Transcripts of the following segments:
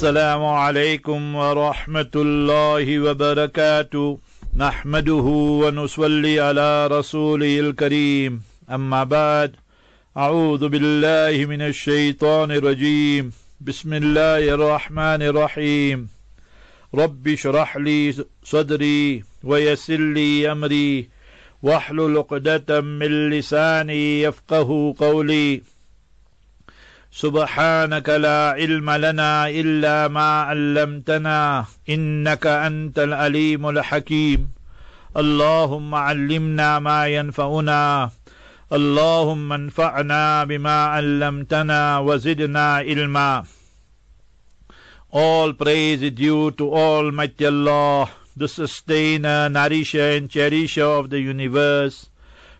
السلام عليكم ورحمة الله وبركاته نحمده ونصلي على رسوله الكريم أما بعد أعوذ بالله من الشيطان الرجيم بسم الله الرحمن الرحيم رب اشرح لي صدري ويسر لي أمري واحلل عقدة من لساني يفقه قولي سبحانك لا علم لنا إلا ما علمتنا إنك أنت العليم الحكيم اللهم علمنا ما ينفعنا اللهم انفعنا بما علمتنا وزدنا علما. All praise is due to Almighty Allah, the sustainer, nourisher and cherisher of the universe.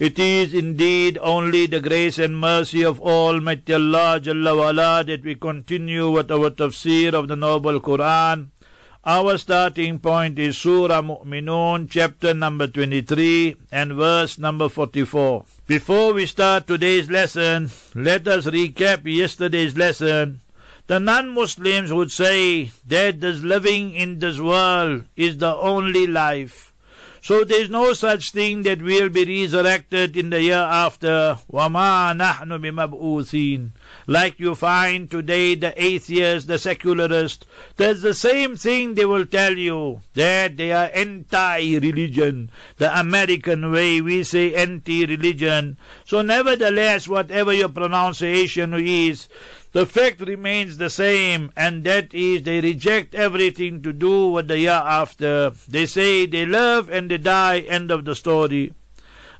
It is indeed only the grace and mercy of Almighty Allah Jalla wa'ala that we continue with our tafseer of the Noble Quran. Our starting point is Surah Mu'minun, chapter number 23 and verse number 44. Before we start today's lesson, let us recap yesterday's lesson. The non-Muslims would say that this living in this world is the only life. So there is no such thing that we will be resurrected in the year after. وَمَا نَحْنُ بِمَبْعُوثِينَ. Like you find today the atheists, the secularists, that's the same thing they will tell you, that they are anti-religion. The American way we say anti-religion. So nevertheless, whatever your pronunciation is, the fact remains the same, and that is they reject everything to do with the year after. They say they live and they die, end of the story.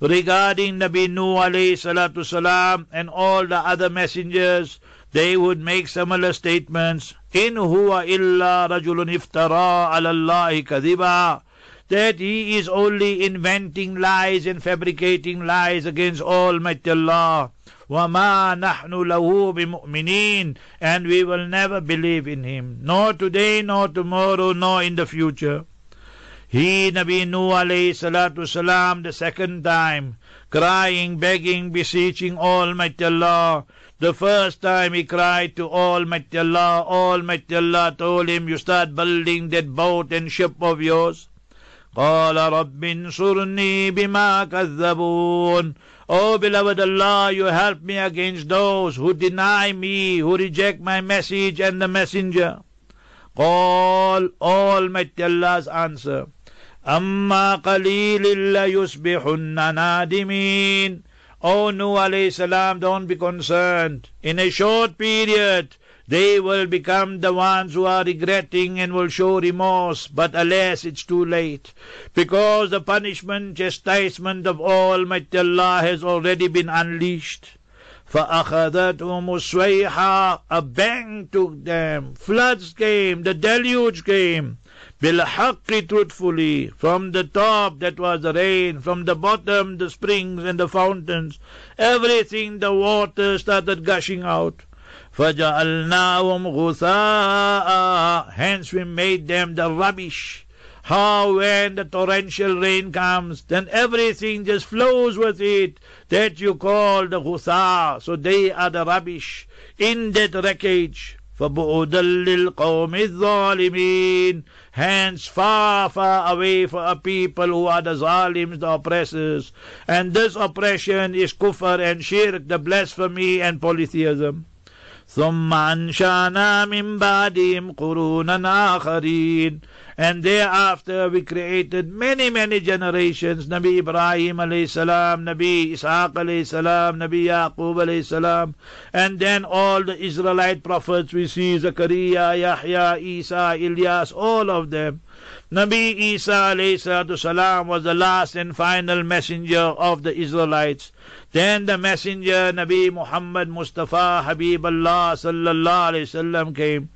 Regarding Nabi Nuh alayhi salatu salam and all the other messengers, they would make similar statements. In huwa illa rajulun iftara ala Allahi kadhiba. That he is only inventing lies and fabricating lies against Almighty Allah. وَمَا نَحْنُ لَهُ بِمُؤْمِنِينَ. And we will never believe in him, nor today, nor tomorrow, nor in the future. He, Nabi Nuh alayhi salatu salam, the second time, crying, begging, beseeching Almighty Allah. The first time he cried to Almighty Allah, Almighty Allah told him, you start building that boat and ship of yours. قَالَ رَبِّ انصُرْنِي بِمَا كَذَّبُونَ. O beloved Allah, you help me against those who deny me, who reject my message and the messenger. قَالَ. Almighty Allah's answer. أَمَّا قَلِيلٍ لَيُصْبِحُنَّ نَادِمِينَ. O Nuh alayhi salam, don't be concerned. In a short period, they will become the ones who are regretting and will show remorse. But alas, it's too late, because the punishment, chastisement of Almighty Allah has already been unleashed. فَأَخَذَتْهُمُ الصَّيْحَةُ. A bang took them. Floods came. The deluge came. بِالْحَقِّ, truthfully. From the top, that was the rain. From the bottom, the springs and the fountains. Everything, the water started gushing out. فَجَعَلْنَاهُمْ غُثَاءً. Hence we made them the rubbish. How when the torrential rain comes, then everything just flows with it. That you call the غُثَاء. So they are the rubbish. In that wreckage. فَبُعُدًا لِلْقَوْمِ الظَّالِمِينَ. Hence far, far away for a people who are the zalims, the oppressors. And this oppression is kufr and shirk, the blasphemy and polytheism. ثُمَّ أَنْشَأْنَا مِنْ بَعْدِهِمْ قُرُونًا آخَرِينَ. And thereafter we created many, many generations. Nabi Ibrahim alayhi salam, Nabi Isaaq alayhi salam, Nabi Yaqub alayhi salam. And then all the Israelite prophets we see, Zakaria, Yahya, Isa, Ilyas, all of them. Nabi Isa alayhi salam was the last and final messenger of the Israelites. Then the messenger Nabi Muhammad Mustafa Habib Allah sallallahu alayhi wasallam came.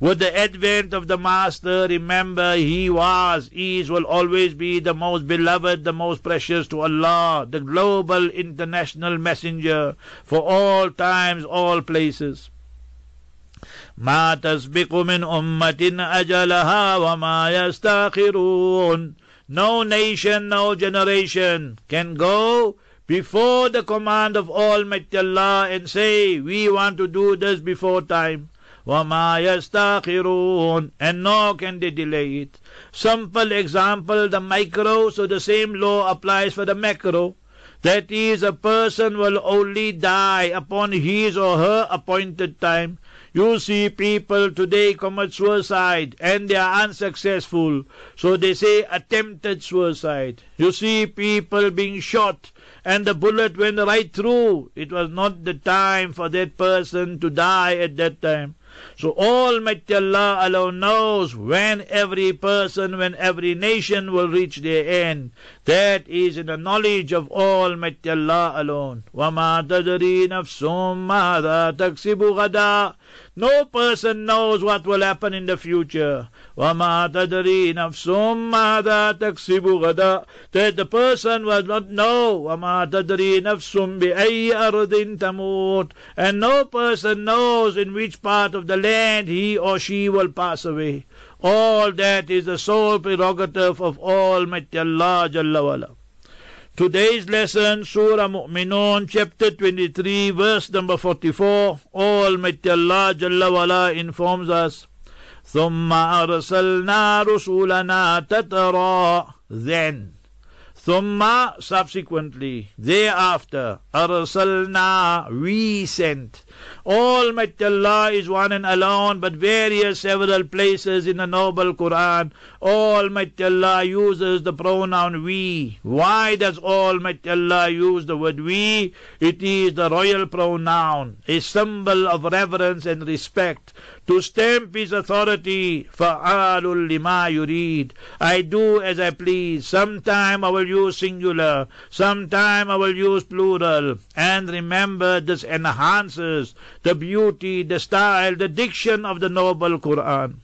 With the advent of the Master, remember, he was, is, will always be the most beloved, the most precious to Allah, the global international messenger for all times, all places. ما تسبق من أمة أجلها وما يستأخرون. No nation, no generation can go before the command of Almighty Allah and say, we want to do this before time. وَمَا يَسْتَأْخِرُونَ. And nor can they delay it. Simple example, the micro, so the same law applies for the macro. That is, a person will only die upon his or her appointed time. You see people today commit suicide and they are unsuccessful. So they say attempted suicide. You see people being shot and the bullet went right through. It was not the time for that person to die at that time. So Almighty Allah alone knows when every person, when every nation will reach their end. That is in the knowledge of Almighty Allah alone. وَمَا تَدْرِي نَفْسٌ مَاذَا تَكْسِبُ غَدًا. No person knows what will happen in the future. وَمَا تَدْرِي نَفْسٌ مَاذَا تَكْسِبُ غَدًا. That the person will not know. وَمَا تَدْرِي نَفْسٌ بِأَيِّ أَرْضٍ تَمُوتُ. And no person knows in which part of the land he or she will pass away. All that is the sole prerogative of Almighty Allah Jalla Wala. Today's lesson, Surah Mu'minun, chapter 23, verse number 44. Almighty Allah Jalla Wala informs us, ثُمَّ أَرْسَلْنَا رُسُولَنَا تَتَرَى. Then, ثُمَّ subsequently, thereafter, أَرْسَلْنَا, we sent. Almighty Allah is one and alone, but various several places in the noble Quran, Almighty Allah uses the pronoun we. Why does Almighty Allah use the word we? It is the royal pronoun, a symbol of reverence and respect, to stamp his authority. فَعَالٌ لِمَا يُرِيدُ. I do as I please. Sometime I will use singular, sometime I will use plural. And remember, this enhances the beauty, the style, the diction of the noble Quran.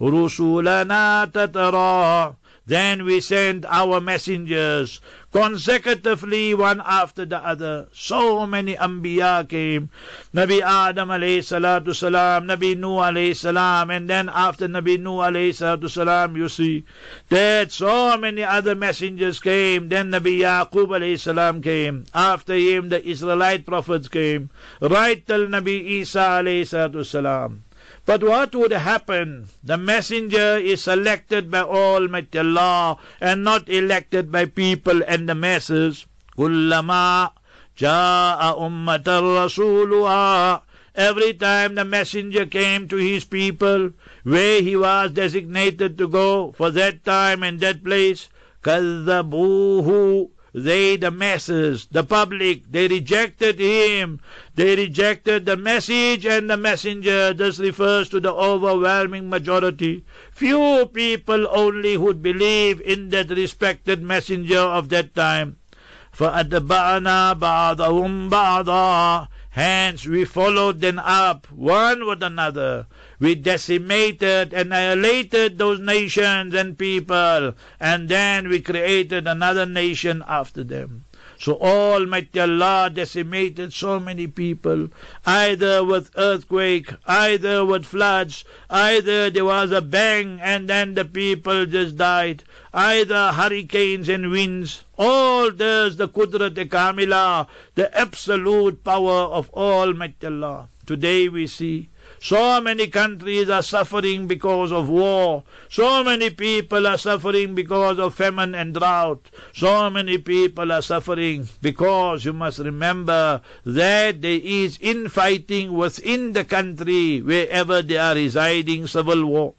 رُسُولَنَا تَتَرَى. Then we send our messengers consecutively, one after the other. So many Anbiya came. Nabi Adam alayhi salatu salam, Nabi Nuh alayhi salam, and then after Nabi Nuh alayhi salatu salam, you see that so many other messengers came. Then Nabi Yaqub alayhi salam came. After him, the Israelite prophets came. Right till Nabi Isa alayhi salatu salam. But what would happen? The messenger is selected by Almighty Allah and not elected by people and the masses. Kullama jaa ummatar rasuluha. Every time the messenger came to his people, where he was designated to go for that time and that place, kadzabuhu. They, the masses, the public, they rejected him. They rejected the message and the messenger. This refers to the overwhelming majority. Few people only would believe in that respected messenger of that time. فَأَتْبَعْنَا بَعْضَهُمْ بَعْضًا. Hence we followed them up, one with another. We decimated, annihilated those nations and people, and then we created another nation after them. So Almighty Allah decimated so many people, either with earthquake, either with floods, either there was a bang and then the people just died, either hurricanes and winds. All this, the Qudrat-e-Kamila, the absolute power of Almighty Allah. Today we see so many countries are suffering because of war. So many people are suffering because of famine and drought. So many people are suffering because, you must remember, that there is infighting within the country wherever they are residing, civil war.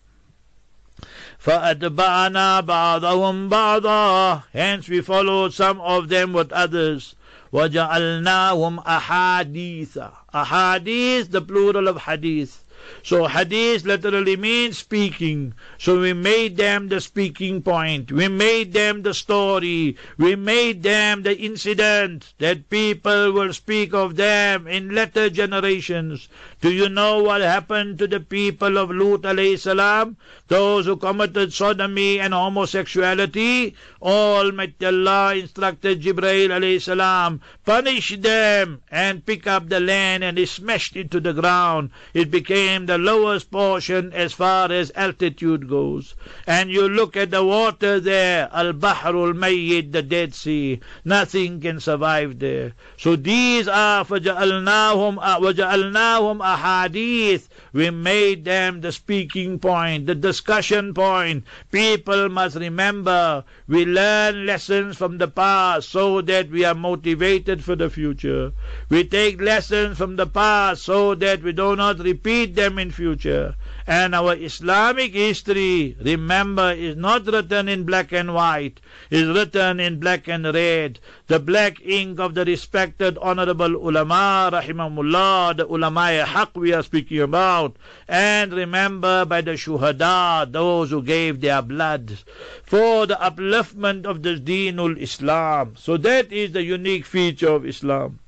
فَأَتْبَعْنَا بَعْضَهُمْ بَعْضًا. Hence we followed some of them with others. وَجَعَلْنَاهُمْ أَحَادِيثًا. Ahadis, the plural of hadith. So hadith literally means speaking. So we made them the speaking point. We made them the story. We made them the incident that people will speak of them in later generations. Do you know what happened to the people of Lut alayhi salam, those who committed sodomy and homosexuality? Almighty Allah instructed Jibreel alayhi salam, punish them and pick up the land, and he smashed it to the ground. It became the lowest portion as far as altitude goes. And you look at the water there, Al-Bahrul Mayyid, the Dead Sea, nothing can survive there. So these are وَجَعَلْنَاهُمْ أَحَادِيث. We made them the speaking point, the discussion point. People must remember, we learn lessons from the past so that we are motivated for the future. We take lessons from the past so that we do not repeat them in future. And our Islamic history, remember, is not written in black and white, is written in black and red. The black ink of the respected honorable ulama, rahimahumullah, the ulama haq we are speaking about. And remember, by the shuhada, those who gave their blood for the upliftment of the deenul Islam. So that is the unique feature of Islam.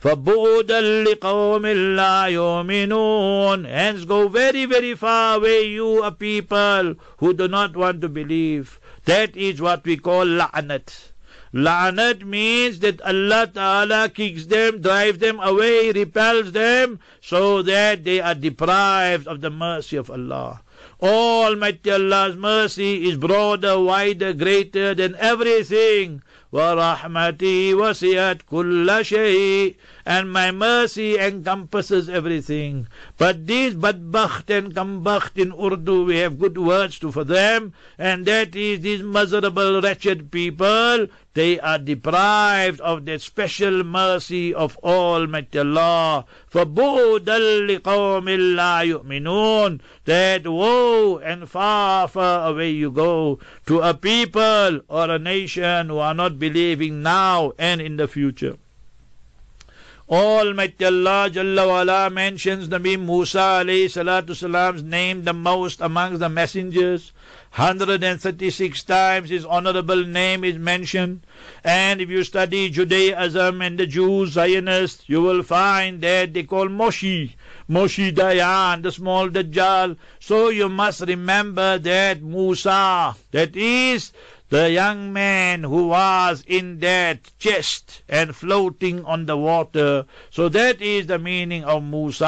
فَبُعُدًا لِقَوْمٍ لَا يُؤْمِنُونَ. Hence go very, very far away, you a people who do not want to believe. That is what we call la'anat. La'anat means that Allah Ta'ala kicks them, drives them away, repels them, so that they are deprived of the mercy of Allah. Almighty Allah's mercy is broader, wider, greater than everything. وَرَحْمَتِي وَسِعَتْ كُلَّ شَيْءٍ. And my mercy encompasses everything. But these badbakht and kambakht in Urdu, we have good words for them, and that is these miserable, wretched people, they are deprived of that special mercy of Almighty Allah. فَبُعُدًا لِقَوْمٍ لَا يُؤْمِنُونَ. That woe and far, far away you go to a people or a nation who are not believing now and in the future. Almighty Allah Jalla wa Ala mentions Nabi Musa alayhi salatu salam's name the most amongst the messengers. 136 times his honorable name is mentioned. And if you study Judaism and the Jews, Zionists, you will find that they call Moshe Dayan, the small Dajjal. So you must remember that Musa, that is the young man who was in that chest and floating on the water. So that is the meaning of Musa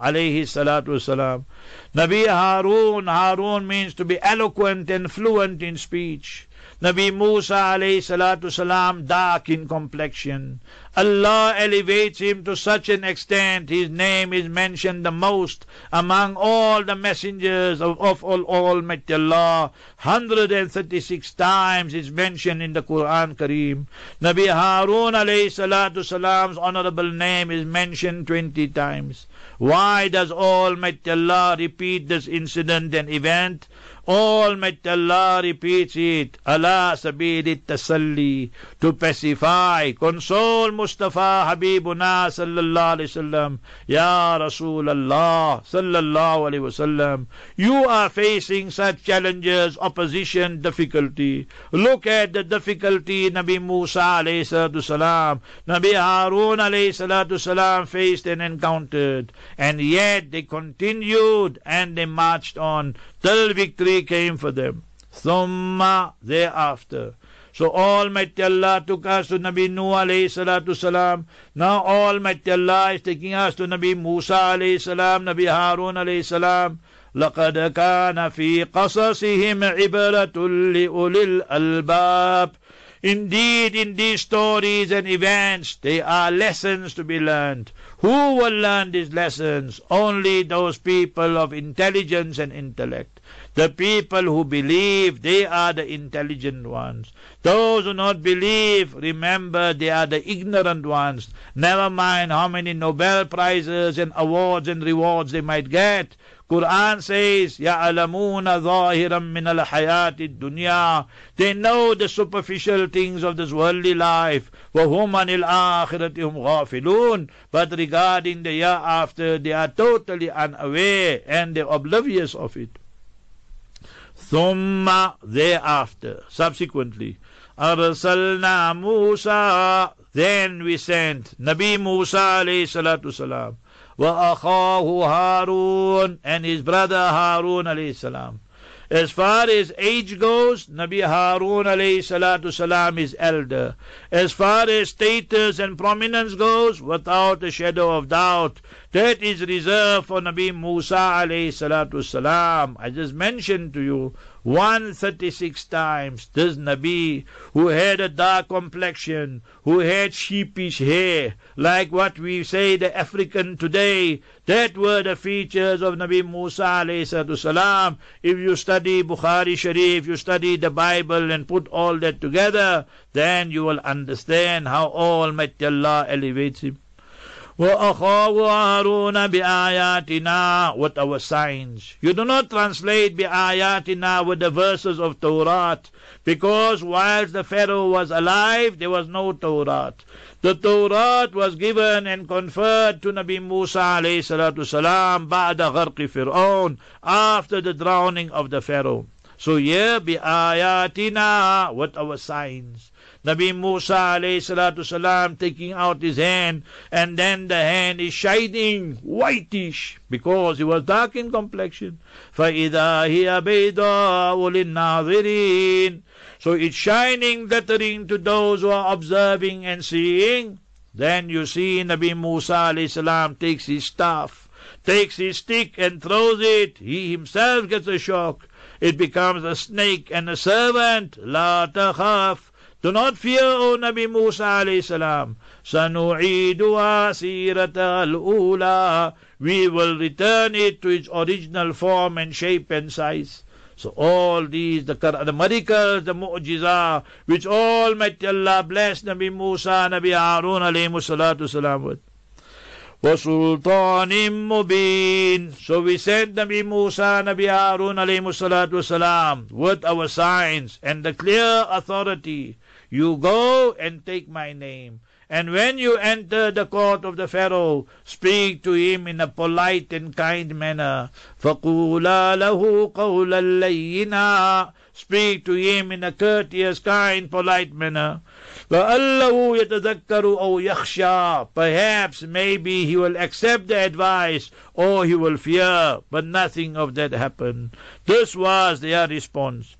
alayhi salatu wasalam. Nabi Harun, Harun means to be eloquent and fluent in speech. Nabi Musa alayhi salatu wasalam, dark in complexion. Allah elevates him to such an extent, his name is mentioned the most among all the messengers of Almighty Allah. 136 times it's mentioned in the Quran Kareem. Nabi Harun alayhi salatu salam's honorable name is mentioned 20 times. Why does Almighty Allah repeat this incident and event? Almighty Allah repeats it, ala sabili tasalli, to pacify, console Mustafa Habibuna sallallahu alayhi wasallam. Ya Rasulallah sallallahu alayhi wasallam, you are facing such challenges, opposition, difficulty. Look at the difficulty Nabi Musa alayhi salatu salam, Nabi Harun alayhi salatu salam faced and encountered, and yet they continued and they marched on till victory came for them. Thumma, thereafter. So Almighty Allah took us to Nabi Nuh alayhi salatu salam. Now Almighty Allah is taking us to Nabi Musa alayhi salam, Nabi Harun alayhi salam. لَقَدْ كَانَ فِي قَصَصِهِمْ عِبْرَةٌ لِأُولِي الْأَلْبَابِ. Indeed, in these stories and events, they are lessons to be learned. Who will learn these lessons? Only those people of intelligence and intellect. The people who believe, they are the intelligent ones. Those who not believe, remember, they are the ignorant ones. Never mind how many Nobel prizes and awards and rewards they might get. Quran says, يَعْلَمُونَ ظَاهِرًا مِنَ الْحَيَاةِ الدُّنْيَا. They know the superficial things of this worldly life. وَهُمْ عَنِ الْآخِرَةِ هُمْ غَافِلُونَ. But regarding the year after, they are totally unaware and they are oblivious of it. ثُمَّ, thereafter, subsequently, أَرْسَلْنَا مُوسَى. Then we sent Nabi Musa alayhi salatu salam. وَأَخَاهُ هَارُونَ, and his brother Harun alayhi salam. As far as age goes, Nabi Harun alayhi salatu salam is elder. As far as status and prominence goes, without a shadow of doubt, that is reserved for Nabi Musa alayhi salatu salam. I just mentioned to you 136 times this Nabi who had a dark complexion, who had sheepish hair, like what we say the African today. That were the features of Nabi Musa alayhi salatu salam. If you study Bukhari Sharif, you study the Bible and put all that together, then you will understand how Almighty Allah elevates him. وَأَخَاهُ هَارُونَ بِآيَاتِنَا, with our signs. You do not translate بِآيَاتِنَا with the verses of Torah, because whilst the Pharaoh was alive, there was no Torah. The Torah was given and conferred to Nabi Musa alayhi salatu salam بَعْدَ غَرْقِ فِرْعَوْنَ, after the drowning of the Pharaoh. So here, بِآيَاتِنَا, with our signs. Nabi Musa alayhi salatu salam taking out his hand, and then the hand is shining whitish because he was dark in complexion. فَإِذَا هِيَ بَيْضَاءُ لِلنَّاظِرِينَ, so it's shining, glittering to those who are observing and seeing. Then you see Nabi Musa alayhi salam takes his staff, takes his stick and throws it. He himself gets a shock. It becomes a snake and a serpent. لَا تَخَافْ, do not fear, O Nabi Musa alayhi salam. Sanu'iduha sirata al-ula, we will return it to its original form and shape and size. So all these, the miracles, the mu'jiza, which Almighty Allah blessed Nabi Musa, Nabi Harun alayhi salatu salam with. وَسُلْطَانٍ مُبِينٍ, so we sent Nabi Musa, Nabi Harun alayhi salatu salam with our signs and the clear authority. You go and take my name. And when you enter the court of the Pharaoh, speak to him in a polite and kind manner. فَقُولَا لَهُ قَوْلًا لَيِّنًا, speak to him in a courteous, kind, polite manner. وَأَلَّهُ يَتَذَكَّرُ أَوْ يَخْشَى, perhaps, maybe he will accept the advice or he will fear. But nothing of that happened. This was their response.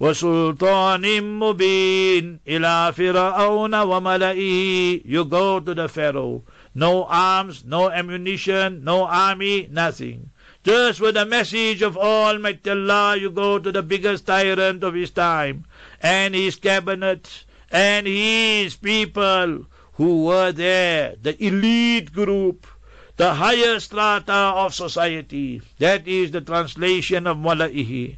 وَسُلْطَانٍ مُبِينٍ إِلَىٰ فِرَعَوْنَ وَمَلَئِهِ, you go to the Pharaoh. No arms, no ammunition, no army, nothing. Just with the message of Almighty Allah, you go to the biggest tyrant of his time, and his cabinet, and his people who were there, the elite group, the higher strata of society. That is the translation of Mala'ihi.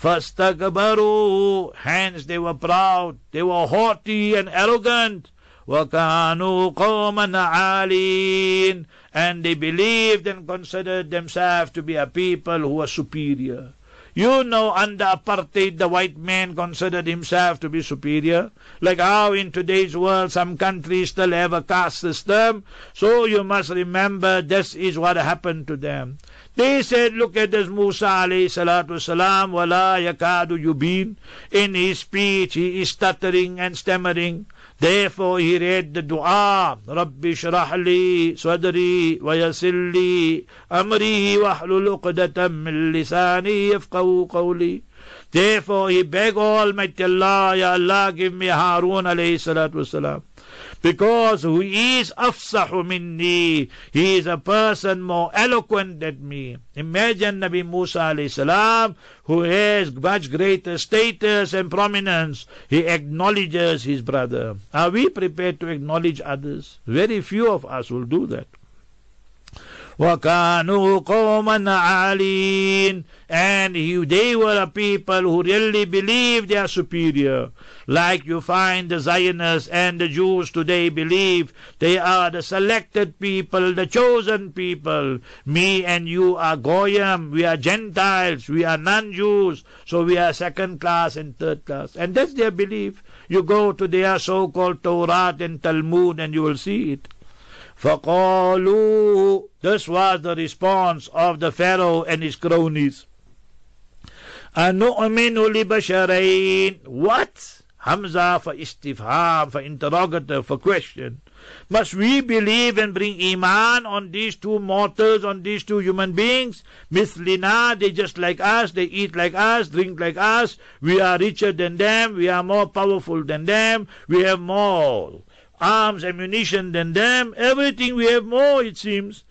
فَاسْتَكْبَرُوا, hence they were proud, they were haughty and arrogant. وَكَانُوا قَوْمًا عَالِينَ, and they believed and considered themselves to be a people who were superior. You know, under apartheid, the white man considered himself to be superior. Like how in today's world some countries still have a caste system. So you must remember this is what happened to them. They said, look at this Musa alayhi salatu salam, wala yakadu yubin. In his speech he is stuttering and stammering. Therefore he read the dua, Rabbi shrahli sadri wa yasilli amri wa hlul uqdatam min lisani yafqahu qawli. Therefore he begged Almighty Allah, Ya Allah, give me Harun alayhi salatu salam, because who is afsahu minni, he is a person more eloquent than me. Imagine Nabi Musa alayhi salam, who has much greater status and prominence, he acknowledges his brother. Are we prepared to acknowledge others? Very few of us will do that. وَكَانُوا قَوْمًا عَالِينَ, and they were a people who really believe they are superior. Like you find the Zionists and the Jews today believe they are the selected people, the chosen people. Me and you are Goyim, we are Gentiles, we are non-Jews, so we are second class and third class. And that's their belief. You go to their so-called Tawrat and Talmud and you will see it. فَقَالُوا, this was the response of the Pharaoh and his cronies. أَنُؤْمِنُ لِبَشَرَيْنِ, what? Hamza for istifham, for interrogative, for question. Must we believe and bring Iman on these two mortals, on these two human beings? Mithlina, they just like us, they eat like us, drink like us. We are richer than them, we are more powerful than them, we have more arms, ammunition than them. Everything we have more, it seems.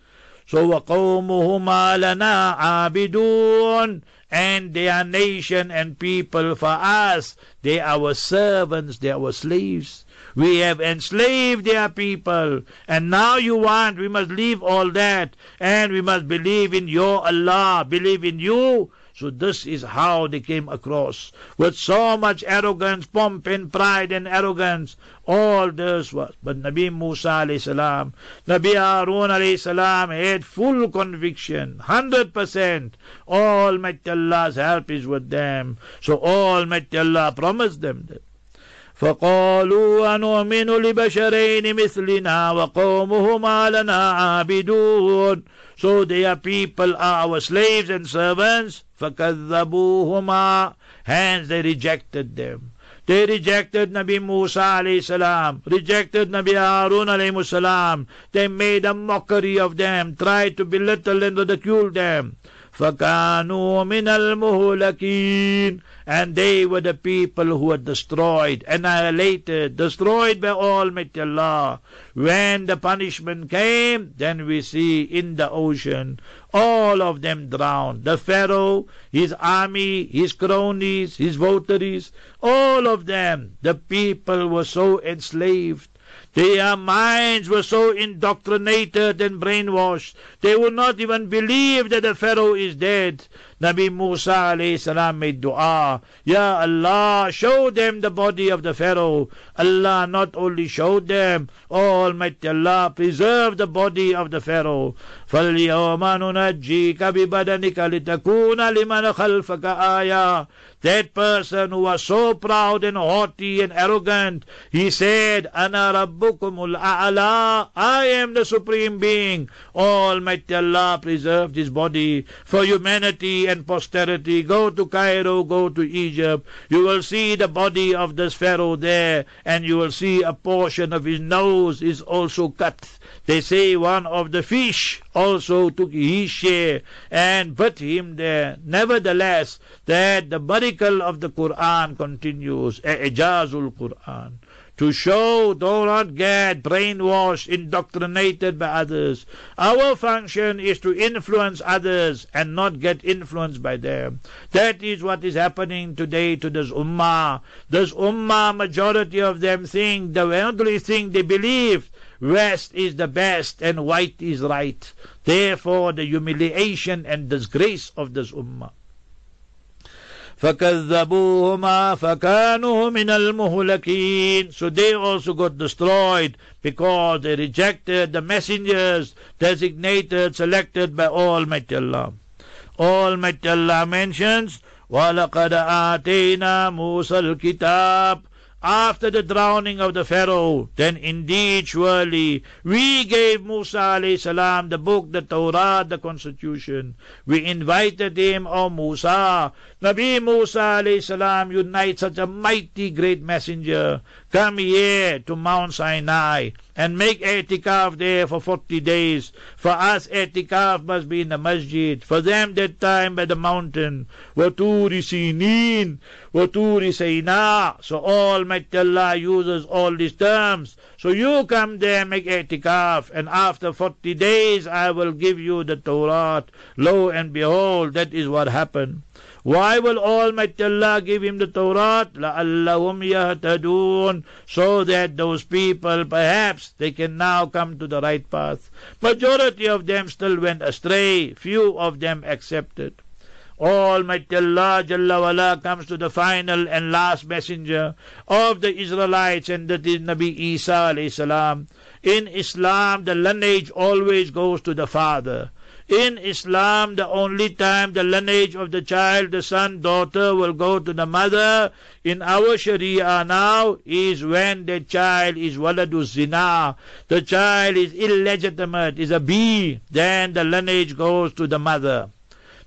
So وَقَوْمُهُمَا لَنَا عَابِدُونَ, and they are nation and people for us. They are our servants, they are our slaves. We have enslaved their people. And now you want, we must leave all that. And we must believe in your Allah, believe in you. So this is how they came across. With so much arrogance, pomp and pride and arrogance. All this was. But Nabi Musa alayhi salam, Nabi Harun alayhi salam had full conviction. 100%. Almighty Allah's help is with them. So Almighty Allah promised them that. فَقَالُوا أَنُؤْمِنُ لِبَشَرَيْنِ مِثْلِنَا وَقَوْمُهُمَا لَنَا عَابِدُونَ. So their people are our slaves and servants. فَكَذَّبُوهُمَا, hence they rejected them. They rejected Nabi Musa alayhi salam, rejected Nabi Harun alayhi salam. They made a mockery of them, tried to belittle and ridicule them. فَكَانُوا مِنَ الْمُهْلَكِينَ, and they were the people who were destroyed, annihilated, destroyed by Almighty Allah. When the punishment came, then we see in the ocean, all of them drowned. The Pharaoh, his army, his cronies, his votaries, all of them. The people were so enslaved. Their minds were so indoctrinated and brainwashed, they would not even believe that the Pharaoh is dead. Nabi Musa alayhi salam made dua, Ya Allah, show them the body of the Pharaoh. Allah not only showed them, Almighty Allah preserve the body of the Pharaoh. فَالْيَوْمَ نُنَجِّيكَ بِبَدَنِكَ لِتَكُونَ لِمَنْ خَلْفَكَ آيَةً. That person who was so proud and haughty and arrogant, he said, أَنَا رَبُّكُمُ الْأَعْلَىٰ, I am the Supreme Being. Almighty Allah preserved his body for humanity and posterity. Go to Cairo, go to Egypt, you will see the body of this Pharaoh there, and you will see a portion of his nose is also cut. They say one of the fish also took his share and put him there. Nevertheless, that the miracle of the Quran continues, Ijazul Quran, to show, do not get brainwashed, indoctrinated by others. Our function is to influence others and not get influenced by them. That is what is happening today to this ummah. This ummah, majority of them think, the only thing they believe, West is the best and white is right. Therefore the humiliation and disgrace of this ummah. فَكَذَّبُوهُمَا فَكَانُوا مِنَ الْمُهْلَكِينَ. So they also got destroyed because they rejected the messengers designated, selected by Almighty Allah. Almighty Allah mentions, وَلَقَدْ آتَيْنَا مُوسَى الْكِتَابِ, after the drowning of the Pharaoh, then indeed, surely, we gave Musa alayhi salam the book, the Torah, the constitution. We invited him, O Musa. Nabi Musa alayhi salam, unite such a mighty great messenger. Come here to Mount Sinai and make etikaf there for 40 days. For us, etikaf must be in the masjid. For them, that time by the mountain. Waturi Sinin, Waturi Saina. So Almighty Allah uses all these terms. So you come there, make etikaf, and after 40 days, I will give you the Torah. Lo and behold, that is what happened. Why will Almighty Allah give him the Torah? لَعَلَّهُمْ يَهْتَدُونَ, so that those people, perhaps, they can now come to the right path. Majority of them still went astray. Few of them accepted. Almighty Allah Jalla Wala comes to the final and last messenger of the Israelites, and that is Nabi Isa alayhi salam. In Islam, the lineage always goes to the father. In Islam, the only time the lineage of the child, the son, daughter, will go to the mother, in our Sharia now, is when the child is waladu zina, the child is illegitimate, is a bee, then the lineage goes to the mother.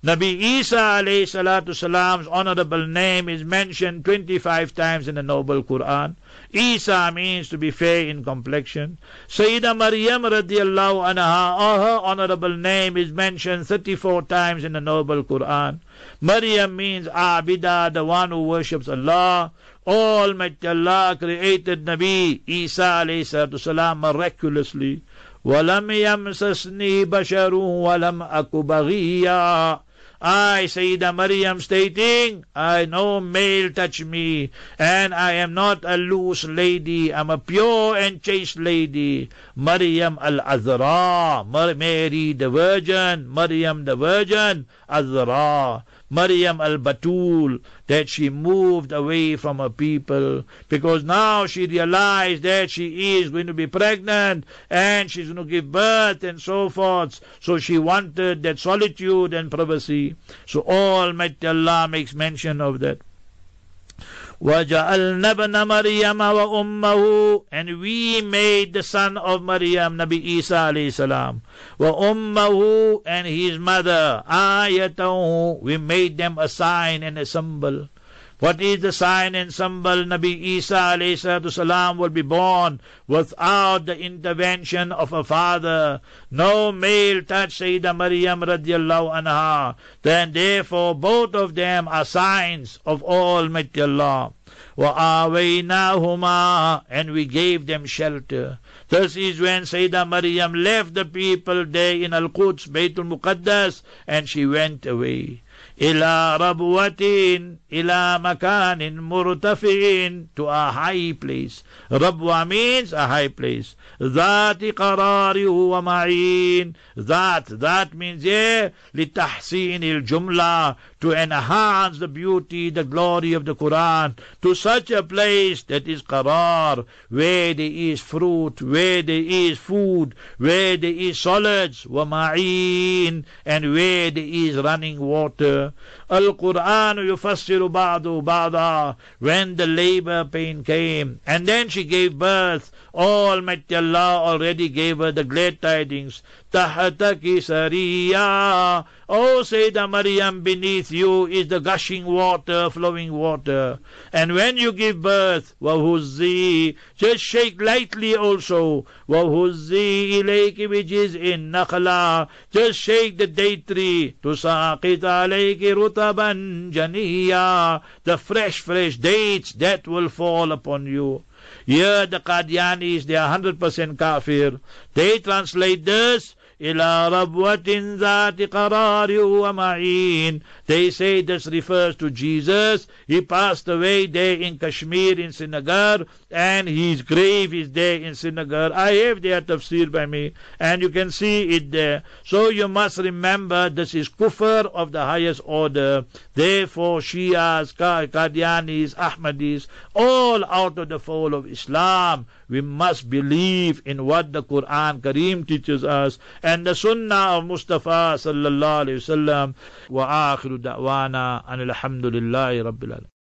Nabi Isa alayhi salatu salam's honorable name is mentioned 25 times in the Noble Quran. Isa means to be fair in complexion. Sayyida Maryam radiallahu anha, or her honorable name is mentioned 34 times in the Noble Quran. Maryam means Abida, the one who worships Allah. Almighty Allah created Nabi Isa alayhi salatu salam miraculously. وَلَمْ يَمْسَسْنِي بَشَرٌ وَلَمْ أَكُ بَغِيًّا. I, Sayyidah Maryam, stating, I no male touch me, and I am not a loose lady, I am a pure and chaste lady. Maryam al-Azra, Mary the Virgin, Maryam the Virgin, Azra. Maryam al-Batul, that she moved away from her people, because now she realized that she is going to be pregnant and she's going to give birth and so forth. So she wanted that solitude and privacy. So Almighty Allah makes mention of that. وَجَعَلْنَا ابْنَ مَرْيَمَ وَأُمَّهُ, and we made the son of Maryam, Nabi Isa alayhi salam, وَأُمَّهُ, and his mother, آيَةً, we made them a sign and a symbol. What is the sign and symbol? Nabi Isa alayhi salam will be born without the intervention of a father. No male touched Sayyidah Maryam radiallahu anha. Then therefore both of them are signs of Almighty Allah. وَآوَيْنَاهُمَا, and we gave them shelter. This is when Sayyidah Maryam left the people there in Al-Quds, Baitul Muqaddas, and she went away. إِلَىٰ رَبْوَةٍ, إِلَىٰ مَكَانٍ مُرْتَفِعٍ, to a high place. Rabwa means a high place. ذَاتِ قَرَارٍ وَمَعِينٍ, that means here, لِتَحْسِينِ الْجُمْلَةِ, to enhance the beauty, the glory of the Quran, to such a place that is qarar, where there is fruit, where there is food, where there is solids, وَمَعِينٍ, and where there is running water. Al-Qur'an yufassiru ba'du ba'da, when the labor pain came and then she gave birth, Almighty Allah already gave her the glad tidings. Tahtaki sariya, O Sayyidah Maryam, beneath you is the gushing water, flowing water. And when you give birth, wahuzzi, just shake lightly also, wahuzzi ilayki which is in nakhla, just shake the date tree, tusaqit alayki rutaban janiya, the fresh dates that will fall upon you. Here the Qadianis, they are 100% kafir. They translate this, إِلَىٰ رَبْوَةٍ ذَاتِ قَرَارٍ وَمَعِينٍ. They say this refers to Jesus. He passed away there in Kashmir, in Srinagar, and his grave is there in Srinagar. I have their tafseer by me, and you can see it there. So you must remember this is kufr of the highest order. Therefore Shias, Qadianis, Ahmadis, all out of the fold of Islam. We must believe in what the Quran Kareem teaches us and the Sunnah of Mustafa sallallahu alaihi wasallam. Wa akhiru da'wana anil hamdulillahi rabbil alamin.